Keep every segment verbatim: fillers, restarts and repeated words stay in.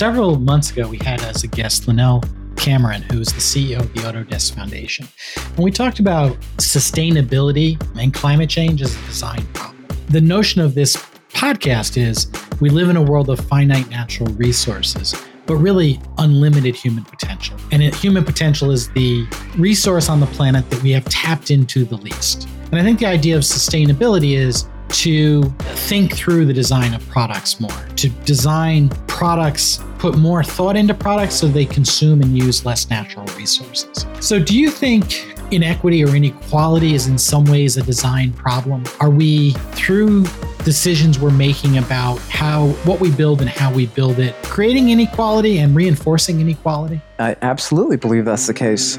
several months ago, we had as a guest Lynelle Cameron, who is the C E O of the Autodesk Foundation. And we talked about sustainability and climate change as a design problem. The notion of this podcast is we live in a world of finite natural resources, but really unlimited human potential. And it, human potential is the resource on the planet that we have tapped into the least. And I think the idea of sustainability is to think through the design of products more, to design products, put more thought into products so they consume and use less natural resources. So do you think inequity or inequality is in some ways a design problem? Are we, through decisions we're making about how what we build and how we build it, creating inequality and reinforcing inequality? I absolutely believe that's the case.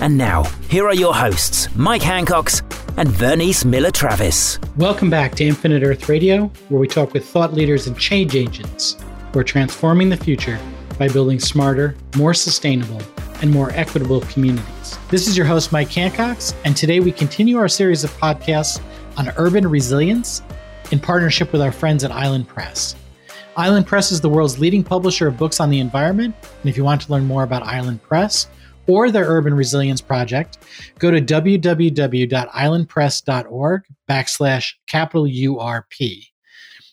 And now, here are your hosts, Mike Hancox and Vernice Miller-Travis. Welcome back to Infinite Earth Radio, where we talk with thought leaders and change agents who are transforming the future by building smarter, more sustainable, and more equitable communities. This is your host, Mike Hancox, and today we continue our series of podcasts on urban resilience in partnership with our friends at Island Press. Island Press is the world's leading publisher of books on the environment, and if you want to learn more about Island Press, or their Urban Resilience Project, go to www.islandpress.org backslash capital URP.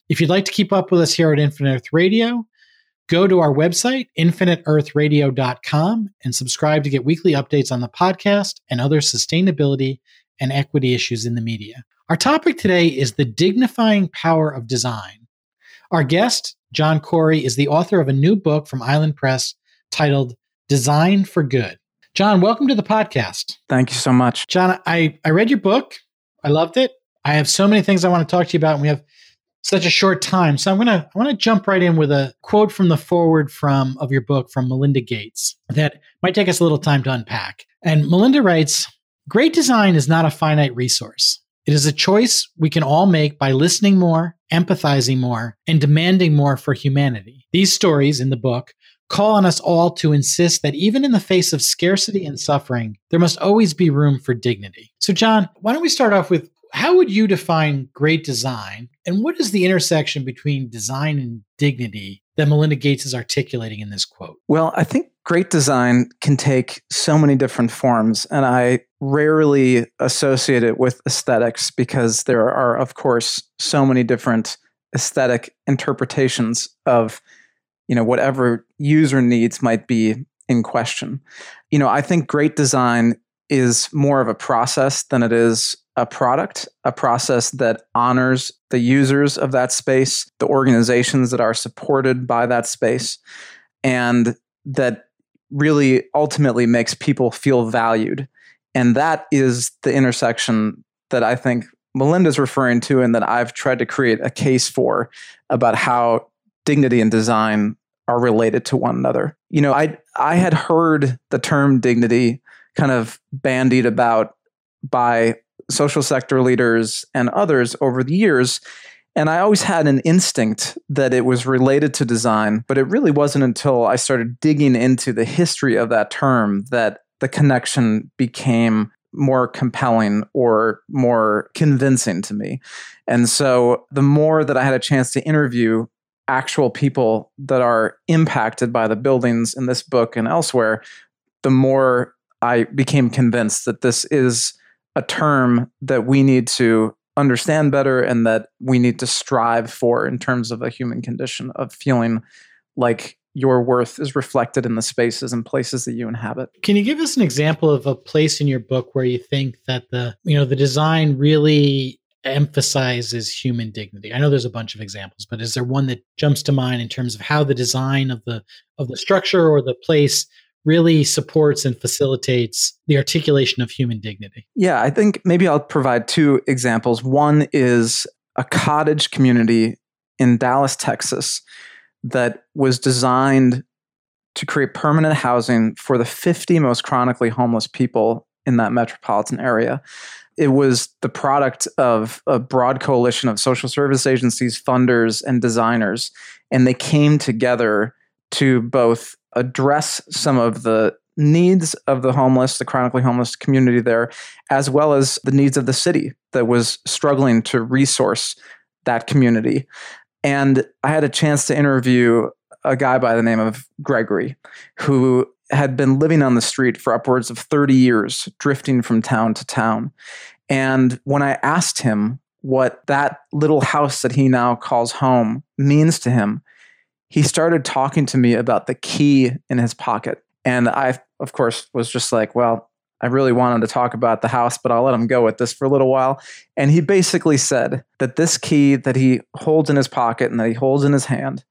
If you'd like to keep up with us here at Infinite Earth Radio, go to our website, infinite earth radio dot com, and subscribe to get weekly updates on the podcast and other sustainability and equity issues in the media. Our topic today is the dignifying power of design. Our guest, John Corey, is the author of a new book from Island Press titled Design for Good. John, welcome to the podcast. Thank you so much. John, I, I read your book. I loved it. I have so many things I want to talk to you about, and we have such a short time. So I'm gonna I want to jump right in with a quote from the foreword from of your book from Melinda Gates that might take us a little time to unpack. And Melinda writes, "Great design is not a finite resource. It is a choice we can all make by listening more, empathizing more, and demanding more for humanity. These stories in the book call on us all to insist that even in the face of scarcity and suffering, there must always be room for dignity." So John, why don't we start off with, how would you define great design, and what is the intersection between design and dignity that Melinda Gates is articulating in this quote? Well, I think great design can take so many different forms, and I rarely associate it with aesthetics because there are, of course, so many different aesthetic interpretations of, you know, whatever user needs might be in question. You know, I think great design is more of a process than it is a product, a process that honors the users of that space, the organizations that are supported by that space, and that really ultimately makes people feel valued. And that is the intersection that I think Melinda's referring to and that I've tried to create a case for about how dignity and design are related to one another. You know, I I had heard the term dignity kind of bandied about by social sector leaders and others over the years, and I always had an instinct that it was related to design, but it really wasn't until I started digging into the history of that term that the connection became more compelling or more convincing to me. And so the more that I had a chance to interview actual people that are impacted by the buildings in this book and elsewhere, the more I became convinced that this is a term that we need to understand better and that we need to strive for in terms of a human condition of feeling like your worth is reflected in the spaces and places that you inhabit. Can you give us an example of a place in your book where you think that the, you know, the design really emphasizes human dignity? I know there's a bunch of examples, but is there one that jumps to mind in terms of how the design of the of the structure or the place really supports and facilitates the articulation of human dignity? Yeah, I think maybe I'll provide two examples. One is a cottage community in Dallas, Texas, that was designed to create permanent housing for the fifty most chronically homeless people in that metropolitan area. It was the product of a broad coalition of social service agencies, funders, and designers, and they came together to both address some of the needs of the homeless, the chronically homeless community there, as well as the needs of the city that was struggling to resource that community. And I had a chance to interview a guy by the name of Gregory, who had been living on the street for upwards of thirty years, drifting from town to town. And when I asked him what that little house that he now calls home means to him, he started talking to me about the key in his pocket. And I, of course, was just like, well, I really wanted to talk about the house, but I'll let him go with this for a little while. And he basically said that this key that he holds in his pocket and that he holds in his hand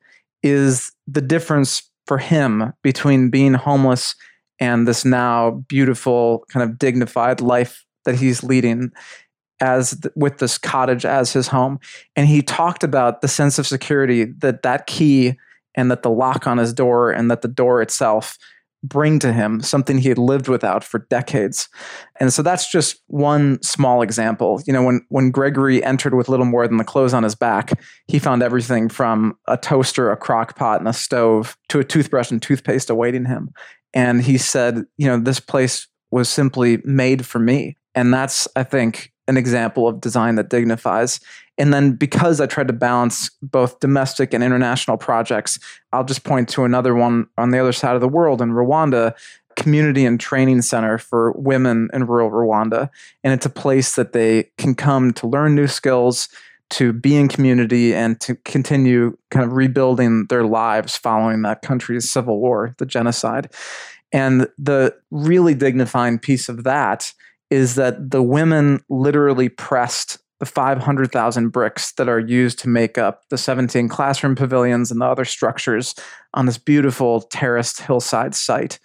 is the difference for him between being homeless and this now beautiful, kind of dignified life that he's leading as th- with this cottage as his home. And he talked about the sense of security that that key and that the lock on his door and that the door itself bring to him, something he had lived without for decades. And so that's just one small example. You know, when when Gregory entered with little more than the clothes on his back, he found everything from a toaster, a crock pot, and a stove to a toothbrush and toothpaste awaiting him. And he said, you know, this place was simply made for me. And that's, I think, an example of design that dignifies. And then because I tried to balance both domestic and international projects, I'll just point to another one on the other side of the world in Rwanda, Community and Training Center for Women in Rural Rwanda. And it's a place that they can come to learn new skills, to be in community, and to continue kind of rebuilding their lives following that country's civil war, the genocide. And the really dignifying piece of that is that the women literally pressed the five hundred thousand bricks that are used to make up the seventeen classroom pavilions and the other structures on this beautiful terraced hillside site.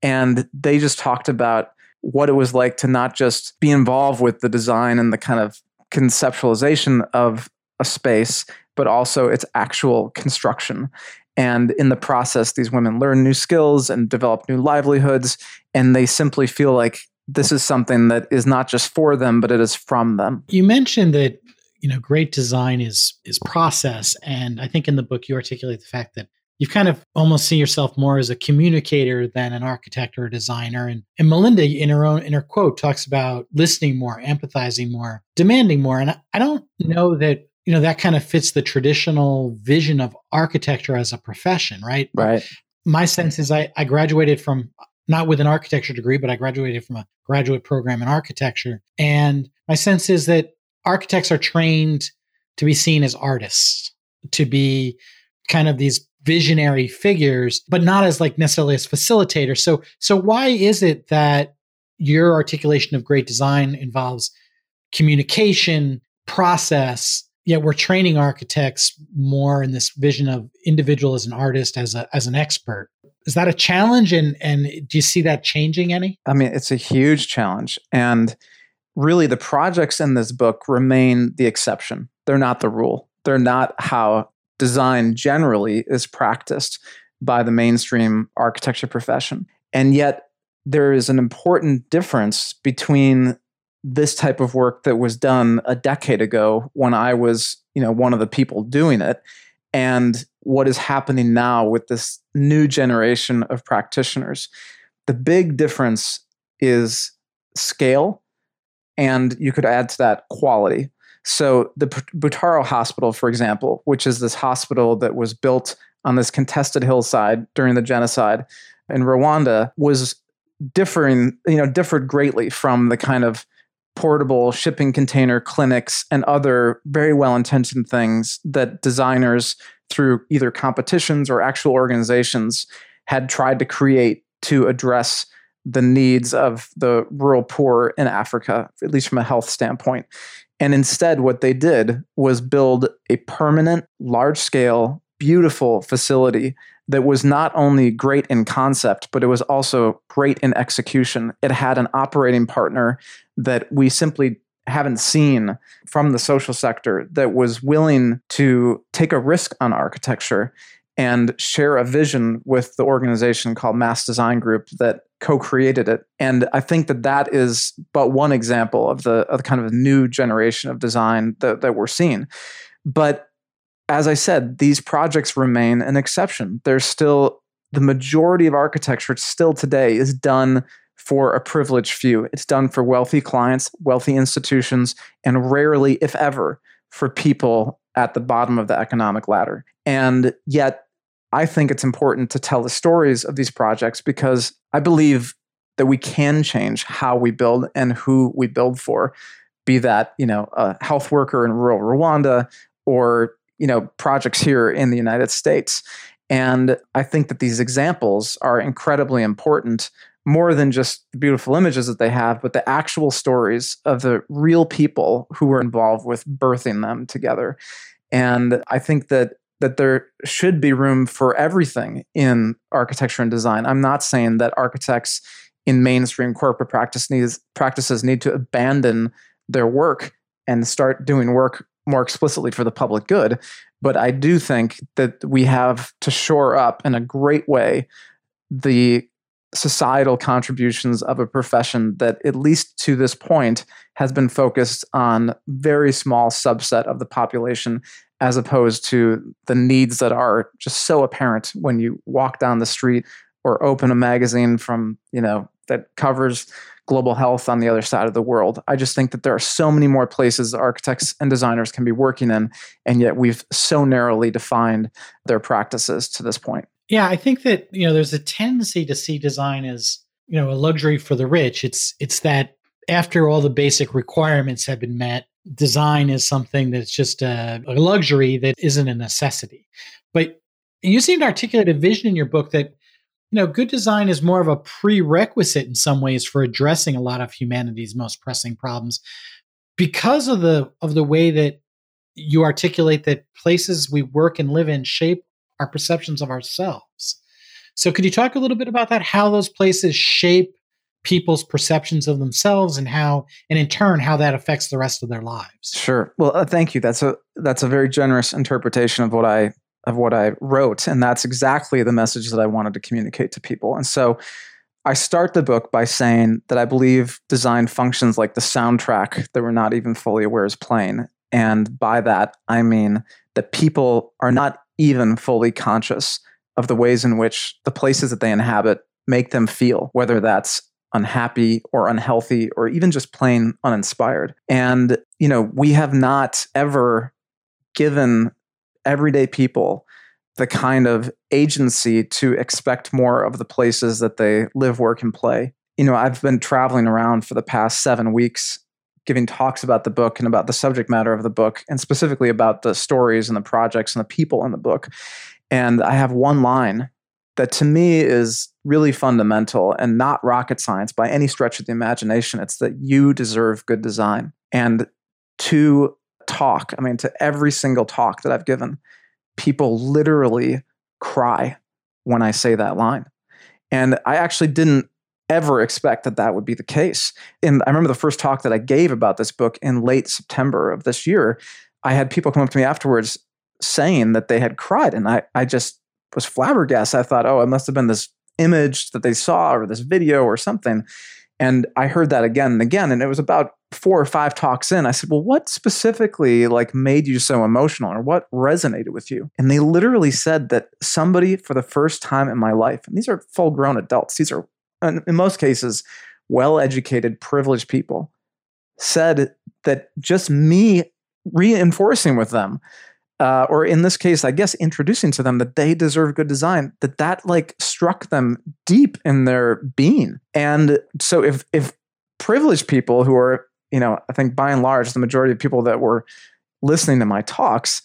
And they just talked about what it was like to not just be involved with the design and the kind of conceptualization of a space, but also its actual construction. And in the process, these women learn new skills and develop new livelihoods, and they simply feel like this is something that is not just for them, but it is from them. You mentioned that, you know, great design is is process. And I think in the book, you articulate the fact that you've kind of almost see yourself more as a communicator than an architect or a designer. And, and Melinda, in her own, in her quote, talks about listening more, empathizing more, demanding more. And I, I don't know that, you know, that kind of fits the traditional vision of architecture as a profession, right? Right. My sense is I, I graduated from... not with an architecture degree, but I graduated from a graduate program in architecture. And my sense is that architects are trained to be seen as artists, to be kind of these visionary figures, but not as like necessarily as facilitators. So, so why is it that your articulation of great design involves communication, process, yet we're training architects more in this vision of individual as an artist, as a as an expert? Is that a challenge? And and do you see that changing any? I mean, it's a huge challenge. And really, the projects in this book remain the exception. They're not the rule. They're not how design generally is practiced by the mainstream architecture profession. And yet, there is an important difference between this type of work that was done a decade ago when I was, you know, one of the people doing it, and what is happening now with this new generation of practitioners. The big difference is scale, and you could add to that quality. So the Butaro Hospital, for example, which is this hospital that was built on this contested hillside during the genocide in Rwanda, was differing, you know, differed greatly from the kind of portable shipping container clinics and other very well-intentioned things that designers through either competitions or actual organizations had tried to create to address the needs of the rural poor in Africa, at least from a health standpoint. And instead, what they did was build a permanent, large-scale, beautiful facility that was not only great in concept, but it was also great in execution. It had an operating partner that we simply haven't seen from the social sector that was willing to take a risk on architecture and share a vision with the organization called Mass Design Group that co-created it. And I think that that is but one example of the, of the kind of new generation of design that, that we're seeing. But as I said, these projects remain an exception. There's still the majority of architecture still today is done for a privileged few. It's done for wealthy clients, wealthy institutions, and rarely, if ever, for people at the bottom of the economic ladder. And yet, I think it's important to tell the stories of these projects because I believe that we can change how we build and who we build for, be that, you know, a health worker in rural Rwanda or, you know, projects here in the United States. And I think that these examples are incredibly important, more than just the beautiful images that they have, but the actual stories of the real people who were involved with birthing them together. And I think that that there should be room for everything in architecture and design. I'm not saying that architects in mainstream corporate practice needs, practices need to abandon their work and start doing work more explicitly for the public good. But I do think that we have to shore up in a great way the societal contributions of a profession that, at least to this point, has been focused on very small subset of the population, as opposed to the needs that are just so apparent when you walk down the street or open a magazine from, you know, that covers global health on the other side of the world. I just think that there are so many more places architects and designers can be working in, and yet we've so narrowly defined their practices to this point. Yeah, I think that, you know, there's a tendency to see design as, you know, a luxury for the rich. It's it's that after all the basic requirements have been met, design is something that's just a, a luxury that isn't a necessity. But you seem to articulate a vision in your book that, you know, good design is more of a prerequisite in some ways for addressing a lot of humanity's most pressing problems, because of the of the way that you articulate that places we work and live in shape our perceptions of ourselves. So could you talk a little bit about that, how those places shape people's perceptions of themselves and how, and in turn, how that affects the rest of their lives? Sure. Well, uh, thank you. That's a, that's a very generous interpretation of what I, of what I wrote. And that's exactly the message that I wanted to communicate to people. And so I start the book by saying that I believe design functions like the soundtrack that we're not even fully aware is playing. And by that, I mean that people are not even fully conscious of the ways in which the places that they inhabit make them feel, whether that's unhappy or unhealthy or even just plain uninspired. And, you know, we have not ever given everyday people the kind of agency to expect more of the places that they live, work, and play. You know, I've been traveling around for the past seven weeks giving talks about the book and about the subject matter of the book, and specifically about the stories and the projects and the people in the book. And I have one line that to me is really fundamental and not rocket science by any stretch of the imagination. It's that you deserve good design. And to talk, I mean, to every single talk that I've given, people literally cry when I say that line. And I actually didn't ever expect that that would be the case. And I remember the first talk that I gave about this book in late September of this year, I had people come up to me afterwards saying that they had cried. And I, I just was flabbergasted. I thought, oh, it must have been this image that they saw or this video or something. And I heard that again and again. And it was about four or five talks in. I said, well, what specifically like made you so emotional, or what resonated with you? And they literally said that somebody for the first time in my life, and these are full grown adults, these are in most cases, well-educated, privileged people, said that just me reinforcing with them, uh, or in this case, I guess, introducing to them that they deserve good design, that that like struck them deep in their being. And so if if privileged people who are, you know, I think by and large, the majority of people that were listening to my talks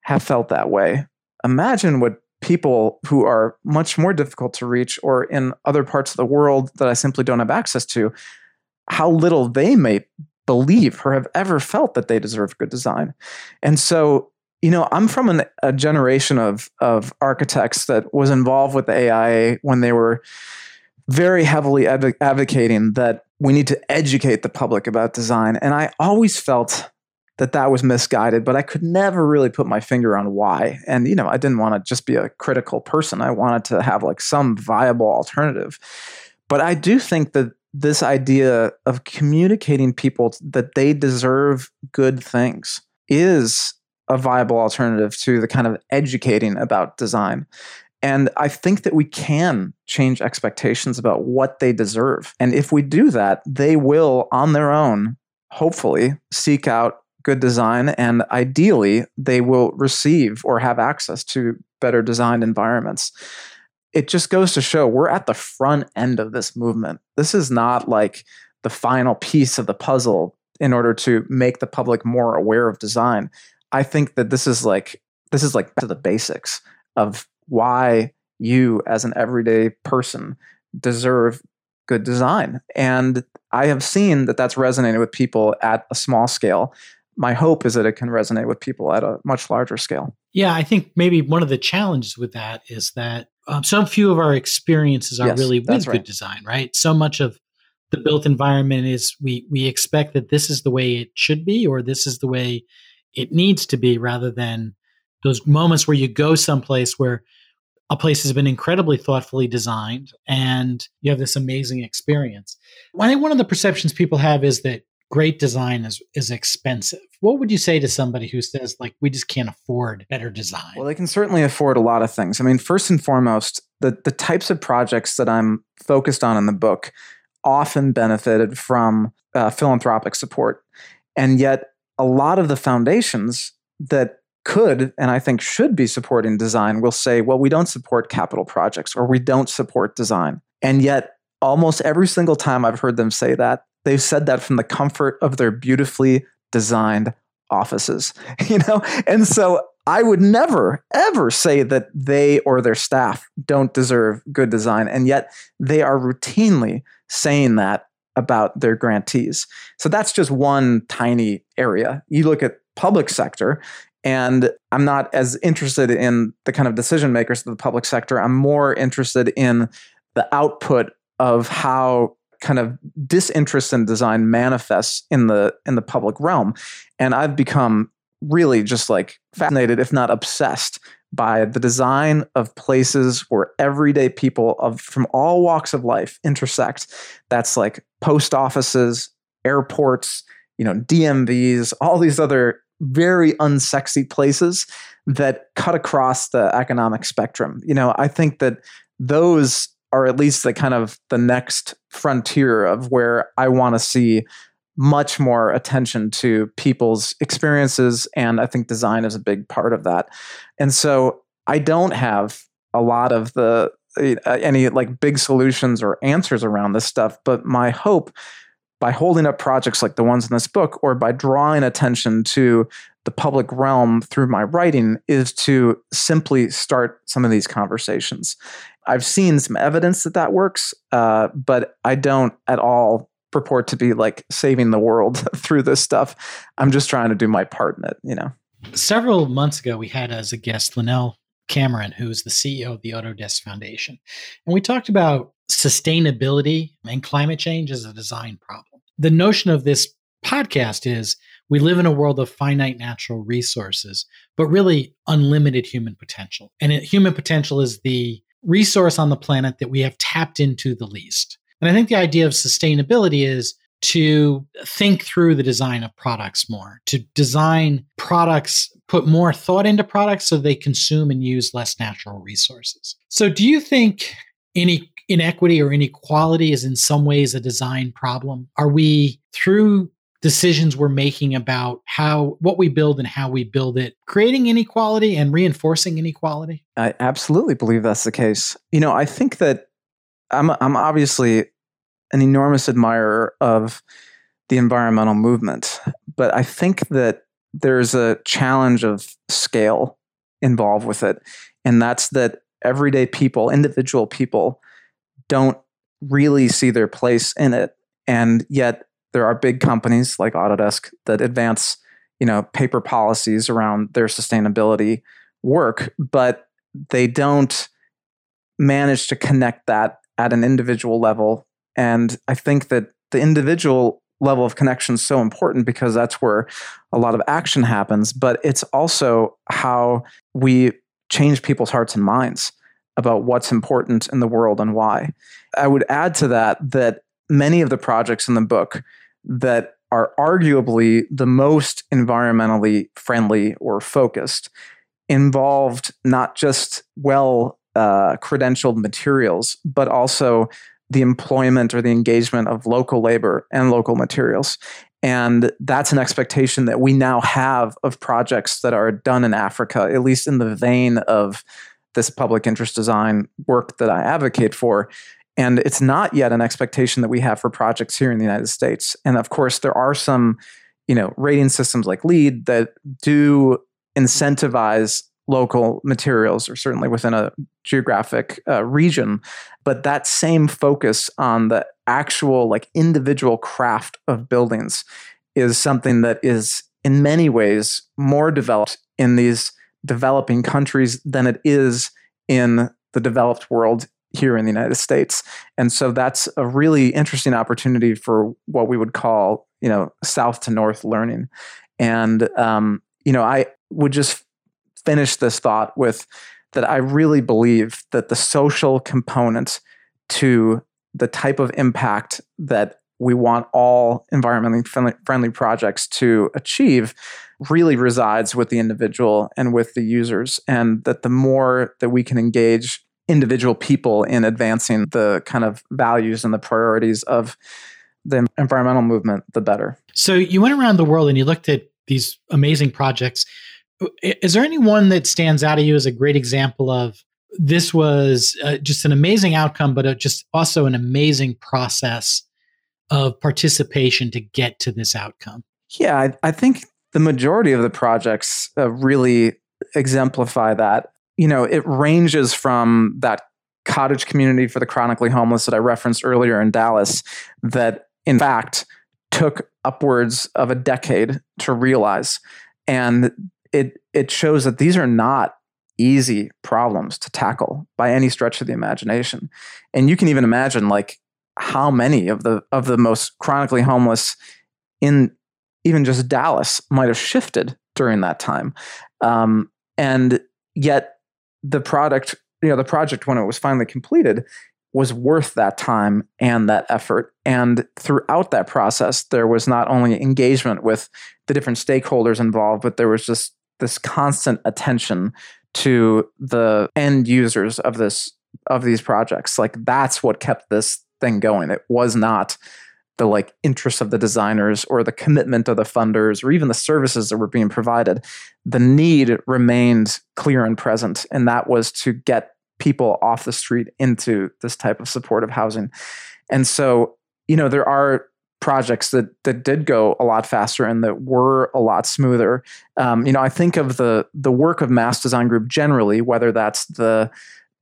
have felt that way, imagine what people who are much more difficult to reach or in other parts of the world that I simply don't have access to, how little they may believe or have ever felt that they deserve good design. And so, you know, I'm from an, a generation of, of architects that was involved with the A I A when they were very heavily adv- advocating that we need to educate the public about design. And I always felt that that was misguided, but I could never really put my finger on why. And, you know, I didn't want to just be a critical person. I wanted to have like some viable alternative. But I do think that this idea of communicating people that they deserve good things is a viable alternative to the kind of educating about design. And I think that we can change expectations about what they deserve. And if we do that, they will, on their own, hopefully, seek out good design. And ideally, they will receive or have access to better designed environments. It just goes to show we're at the front end of this movement. This is not like the final piece of the puzzle in order to make the public more aware of design. I think that this is like, this is like back to the basics of why you as an everyday person deserve good design. And I have seen that that's resonated with people at a small scale. My hope is that it can resonate with people at a much larger scale. Yeah, I think maybe one of the challenges with that is that um, so few of our experiences are yes, really with right. good design, right? So much of the built environment is we we expect that this is the way it should be, or this is the way it needs to be, rather than those moments where you go someplace where a place has been incredibly thoughtfully designed and you have this amazing experience. I think one of the perceptions people have is that great design is, is expensive. What would you say to somebody who says, like, we just can't afford better design? Well, they can certainly afford a lot of things. I mean, first and foremost, the, the types of projects that I'm focused on in the book often benefited from uh, philanthropic support. And yet a lot of the foundations that could, and I think should be supporting design will say, well, we don't support capital projects or we don't support design. And yet almost every single time I've heard them say that, they've said that from the comfort of their beautifully designed offices, you know? And so I would never, ever say that they or their staff don't deserve good design. And yet they are routinely saying that about their grantees. So that's just one tiny area. You look at public sector, and I'm not as interested in the kind of decision makers of the public sector. I'm more interested in the output of how kind of disinterest in design manifests in the in the public realm. And I've become really just like fascinated, if not obsessed, by the design of places where everyday people of from all walks of life intersect. That's like post offices, airports, you know, D M Vs, all these other very unsexy places that cut across the economic spectrum. You know, I think that those are at least the kind of the next frontier of where I want to see much more attention to people's experiences. And I think design is a big part of that. And so I don't have a lot of the uh, any like big solutions or answers around this stuff, but my hope by holding up projects like the ones in this book, or by drawing attention to the public realm through my writing, is to simply start some of these conversations. I've seen some evidence that that works, uh, but I don't at all purport to be like saving the world through this stuff. I'm just trying to do my part in it, you know. Several months ago, we had as a guest Lynelle Cameron, who is the C E O of the Autodesk Foundation. And we talked about sustainability and climate change as a design problem. The notion of this podcast is we live in a world of finite natural resources, but really unlimited human potential. And it, human potential is the resource on the planet that we have tapped into the least. And I think the idea of sustainability is to think through the design of products more, to design products, put more thought into products so they consume and use less natural resources. So do you think any inequity or inequality is in some ways a design problem? Are we, through decisions we're making about how what we build and how we build it, creating inequality and reinforcing inequality? I absolutely believe that's the case. You know, I think that I'm I'm obviously an enormous admirer of the environmental movement, but I think that there's a challenge of scale involved with it. And that's that everyday people, individual people, don't really see their place in it. And yet there are big companies like Autodesk that advance, you know, paper policies around their sustainability work, but they don't manage to connect that at an individual level. And I think that the individual level of connection is so important because that's where a lot of action happens, but it's also how we change people's hearts and minds about what's important in the world and why. I would add to that that many of the projects in the book that are arguably the most environmentally friendly or focused involved not just well uh, credentialed materials, but also the employment or the engagement of local labor and local materials. And that's an expectation that we now have of projects that are done in Africa, at least in the vein of this public interest design work that I advocate for. And it's not yet an expectation that we have for projects here in the United States. And of course, there are some, you know, rating systems like LEED that do incentivize local materials, or certainly within a geographic uh, region. But that same focus on the actual, like, individual craft of buildings is something that is in many ways more developed in these developing countries than it is in the developed world here in the United States. And so that's a really interesting opportunity for what we would call, you know, South to North learning. And, um, you know, I would just finish this thought with that I really believe that the social component to the type of impact that we want all environmentally friendly projects to achieve really resides with the individual and with the users. And that the more that we can engage individual people in advancing the kind of values and the priorities of the environmental movement, the better. So you went around the world and you looked at these amazing projects. Is there any one that stands out to you as a great example of this was uh, just an amazing outcome, but a, just also an amazing process of participation to get to this outcome? Yeah, I, I think the majority of the projects uh, really exemplify that. You know, it ranges from that cottage community for the chronically homeless that I referenced earlier in Dallas that, in fact, took upwards of a decade to realize. And it it shows that these are not easy problems to tackle by any stretch of the imagination. And you can even imagine, like, how many of the of the most chronically homeless in even just Dallas might have shifted during that time. Um, and yet the product, you know, the project, when it was finally completed, was worth that time and that effort. And throughout that process, there was not only engagement with the different stakeholders involved, but there was just this constant attention to the end users of this of these projects. Like, that's what kept this thing going. It was not the, like, interests of the designers or the commitment of the funders or even the services that were being provided. The need remained clear and present, and that was to get people off the street into this type of supportive housing. And so, you know, there are projects that that did go a lot faster and that were a lot smoother. Um, you know, I think of the the work of Mass Design Group generally, whether that's the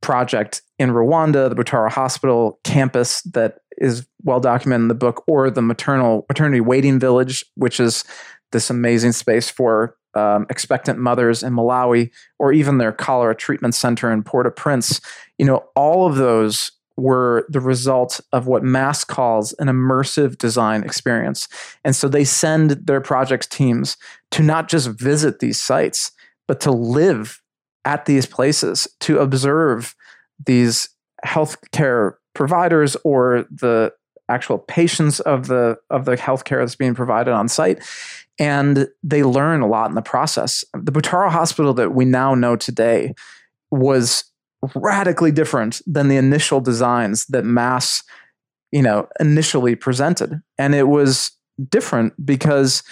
project in Rwanda, the Butaro Hospital campus that is well documented in the book, or the maternal maternity waiting village, which is this amazing space for Um, expectant mothers in Malawi, or even their cholera treatment center in Port-au-Prince. You know, all of those were the result of what Mass calls an immersive design experience. And so they send their projects teams to not just visit these sites, but to live at these places, to observe these healthcare providers or the actual patients of the of the healthcare that's being provided on site. And they learn a lot in the process. The Butaro Hospital that we now know today was radically different than the initial designs that Mass, you know, initially presented. And it was different because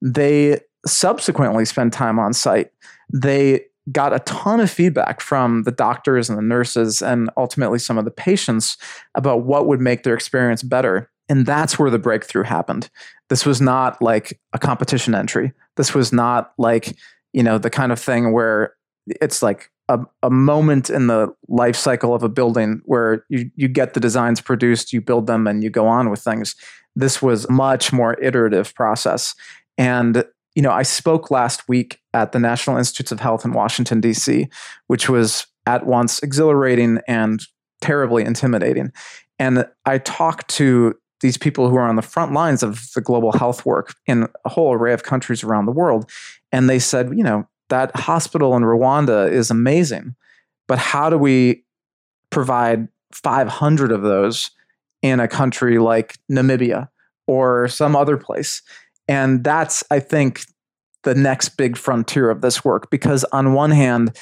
they subsequently spent time on site. They got a ton of feedback from the doctors and the nurses and ultimately some of the patients about what would make their experience better. And that's where the breakthrough happened. This was not like a competition entry. This was not like, you know, the kind of thing where it's like a, a moment in the life cycle of a building where you, you get the designs produced, you build them, and you go on with things. This was a much more iterative process. And you know, I spoke last week at the National Institutes of Health in Washington, D C, which was at once exhilarating and terribly intimidating. And I talked to these people who are on the front lines of the global health work in a whole array of countries around the world. And they said, you know, that hospital in Rwanda is amazing, but how do we provide five hundred of those in a country like Namibia or some other place? And that's, I think, the next big frontier of this work, because on one hand,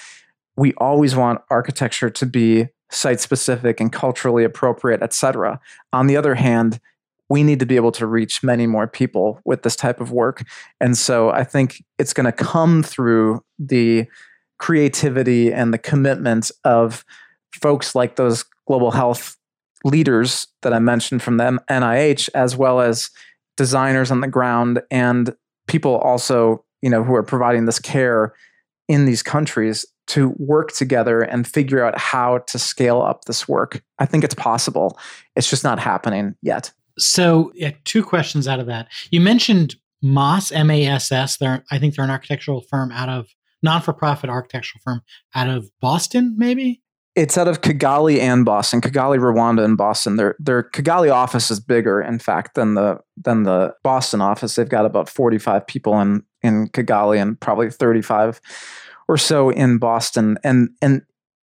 we always want architecture to be site-specific and culturally appropriate, et cetera. On the other hand, we need to be able to reach many more people with this type of work. And so I think it's going to come through the creativity and the commitment of folks like those global health leaders that I mentioned from the N I H, as well as designers on the ground and people also, you know, who are providing this care in these countries, to work together and figure out how to scale up this work. I think it's possible. It's just not happening yet. So yeah, two questions out of that. You mentioned Mass, M A S S. They're, I think they're an architectural firm out of, non-for-profit architectural firm out of Boston, maybe? It's out of Kigali and Boston, Kigali, Rwanda, and Boston. Their their Kigali office is bigger, in fact, than the than the Boston office. They've got about forty-five people in, in Kigali and probably thirty-five or so in Boston. And and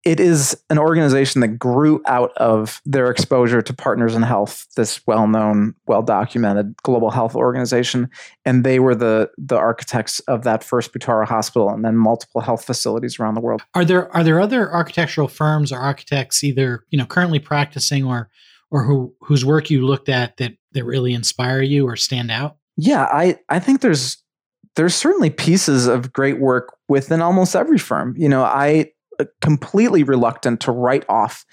it is an organization that grew out of their exposure to Partners in Health, this well-known, well-documented global health organization. And they were the the architects of that first Butaro Hospital and then multiple health facilities around the world. Are there are there other architectural firms or architects either, you know, currently practicing or or who whose work you looked at that, that really inspire you or stand out? Yeah, I, I think there's there's certainly pieces of great work within almost every firm. You know, I completely reluctant to write off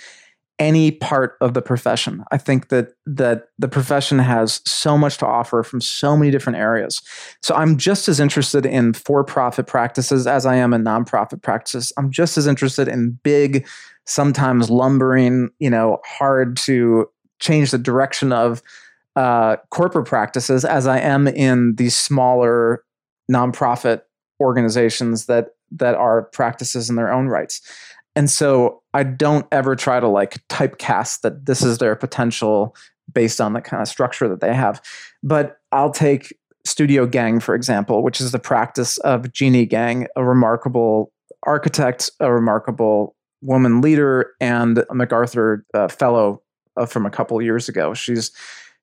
any part of the profession. I think that that the profession has so much to offer from so many different areas. So I'm just as interested in for-profit practices as I am in nonprofit practices. I'm just as interested in big, sometimes lumbering, you know, hard to change the direction of uh, corporate practices as I am in these smaller nonprofit organizations that that are practices in their own rights. And so I don't ever try to like typecast that this is their potential based on the kind of structure that they have. But I'll take Studio Gang, for example, which is the practice of Jeannie Gang, a remarkable architect, a remarkable woman leader, and a MacArthur uh, fellow uh, from a couple years ago. She's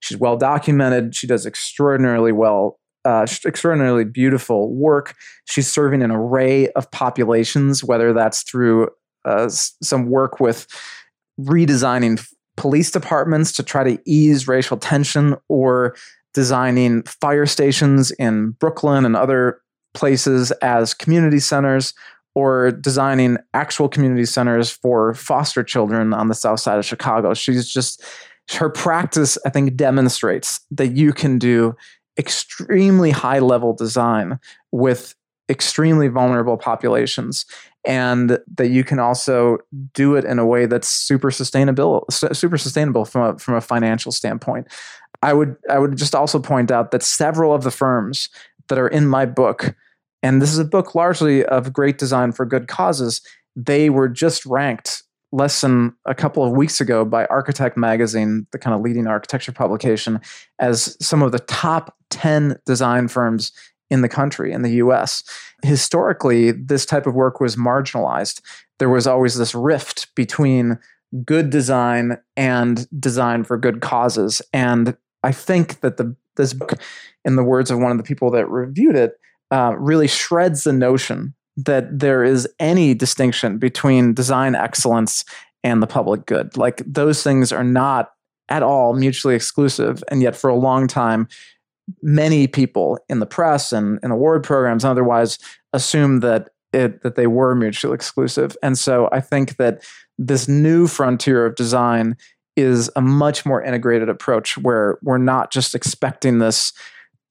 she's well documented. She does extraordinarily well Uh, extraordinarily beautiful work. She's serving an array of populations, whether that's through uh, some work with redesigning f- police departments to try to ease racial tension, or designing fire stations in Brooklyn and other places as community centers, or designing actual community centers for foster children on the south side of Chicago. She's just, her practice, I think, demonstrates that you can do extremely high level design with extremely vulnerable populations, and that you can also do it in a way that's super sustainable, super sustainable from a, from a financial standpoint. I would, I would just also point out that several of the firms that are in my book, and this is a book largely of great design for good causes, they were just ranked less than a couple of weeks ago by Architect Magazine, the kind of leading architecture publication, as some of the top ten design firms in the country, in the U S. Historically, this type of work was marginalized. There was always this rift between good design and design for good causes. And I think that the this book, in the words of one of the people that reviewed it, uh, really shreds the notion that there is any distinction between design excellence and the public good. Like, those things are not at all mutually exclusive. And yet for a long time, many people in the press and in award programs and otherwise assumed that it, that they were mutually exclusive. And so I think that this new frontier of design is a much more integrated approach, where we're not just expecting this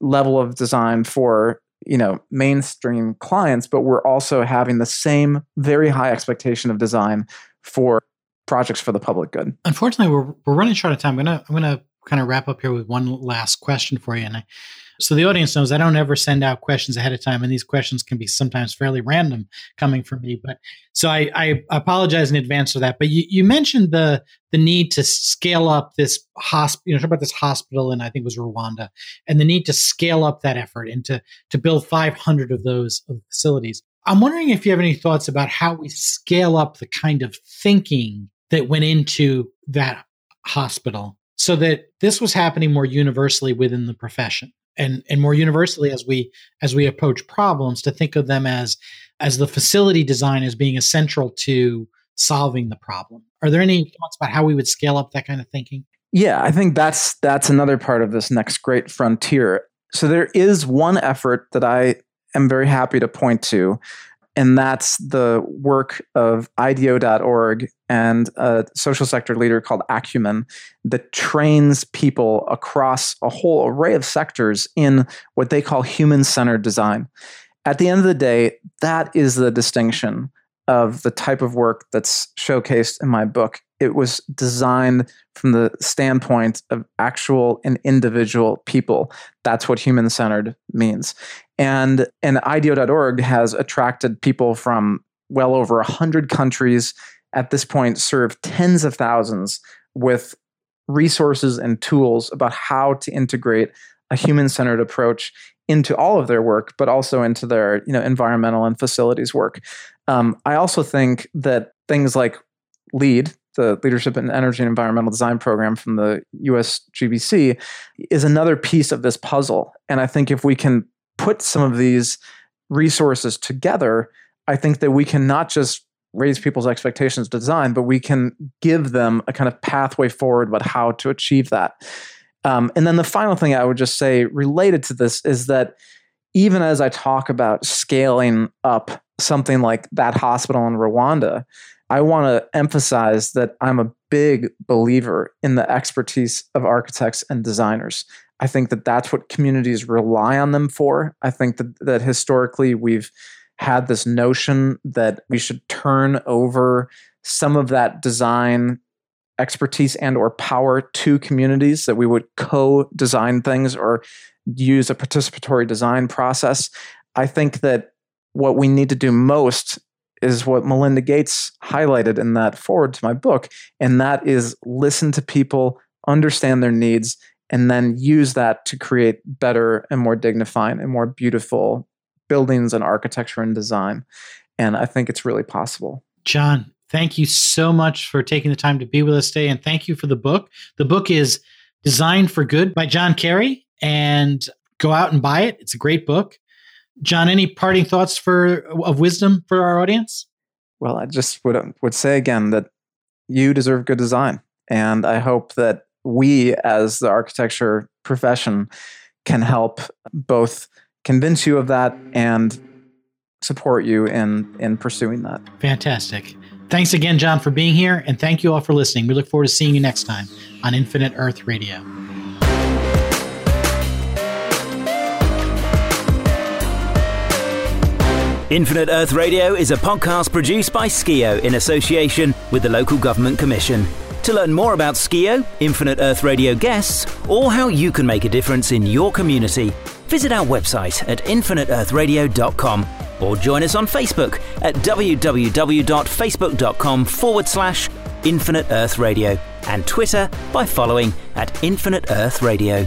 level of design for, you know, mainstream clients, but we're also having the same very high expectation of design for projects for the public good. Unfortunately, we're we're running short of time. I'm gonna I'm gonna kind of wrap up here with one last question for you. And I, So the audience knows I don't ever send out questions ahead of time, and these questions can be sometimes fairly random coming from me. But so I, I apologize in advance for that. But you, you mentioned the the need to scale up this hospital. You know, talk about this hospital, and I think it was Rwanda, and the need to scale up that effort and to to build five hundred of those facilities. I'm wondering if you have any thoughts about how we scale up the kind of thinking that went into that hospital, so that this was happening more universally within the profession, and, and more universally as we as we approach problems, to think of them as as the facility design as being essential to solving the problem. Are there any thoughts about how we would scale up that kind of thinking? Yeah, I think that's that's another part of this next great frontier. So there is one effort that I am very happy to point to, and that's the work of I D E O dot org and a social sector leader called Acumen that trains people across a whole array of sectors in what they call human-centered design. At the end of the day, that is the distinction of the type of work that's showcased in my book. It was designed from the standpoint of actual and individual people. That's what human-centered means. And, and I D E O dot org has attracted people from well over one hundred countries, at this point serve tens of thousands with resources and tools about how to integrate a human-centered approach into all of their work, but also into their, you know, environmental and facilities work. Um, I also think that things like LEED, the Leadership in Energy and Environmental Design program from the U S G B C, is another piece of this puzzle. And I think if we can put some of these resources together, I think that we can not just raise people's expectations to design, but we can give them a kind of pathway forward about how to achieve that. Um, and then the final thing I would just say related to this is that even as I talk about scaling up something like that hospital in Rwanda, I want to emphasize that I'm a big believer in the expertise of architects and designers. I think that that's what communities rely on them for. I think that, that historically we've had this notion that we should turn over some of that design expertise and or power to communities, that we would co-design things or use a participatory design process. I think that what we need to do most is what Melinda Gates highlighted in that forward to my book, and that is listen to people, understand their needs, and then use that to create better and more dignified and more beautiful buildings and architecture and design. And I think it's really possible. John, thank you so much for taking the time to be with us today, and thank you for the book. The book is Design for Good by John Corey, and go out and buy it. It's a great book. John, any parting thoughts for of wisdom for our audience? Well, I just would would say again that you deserve good design. And I hope that we as the architecture profession can help both convince you of that and support you in, in pursuing that. Fantastic. Thanks again, John, for being here. And thank you all for listening. We look forward to seeing you next time on Infinite Earth Radio. Infinite Earth Radio is a podcast produced by Skio in association with the Local Government Commission. To learn more about Skio, Infinite Earth Radio guests, or how you can make a difference in your community, visit our website at infinite earth radio dot com or join us on Facebook at www.facebook.com forward slash Infinite Earth Radio and Twitter by following at Infinite Earth Radio.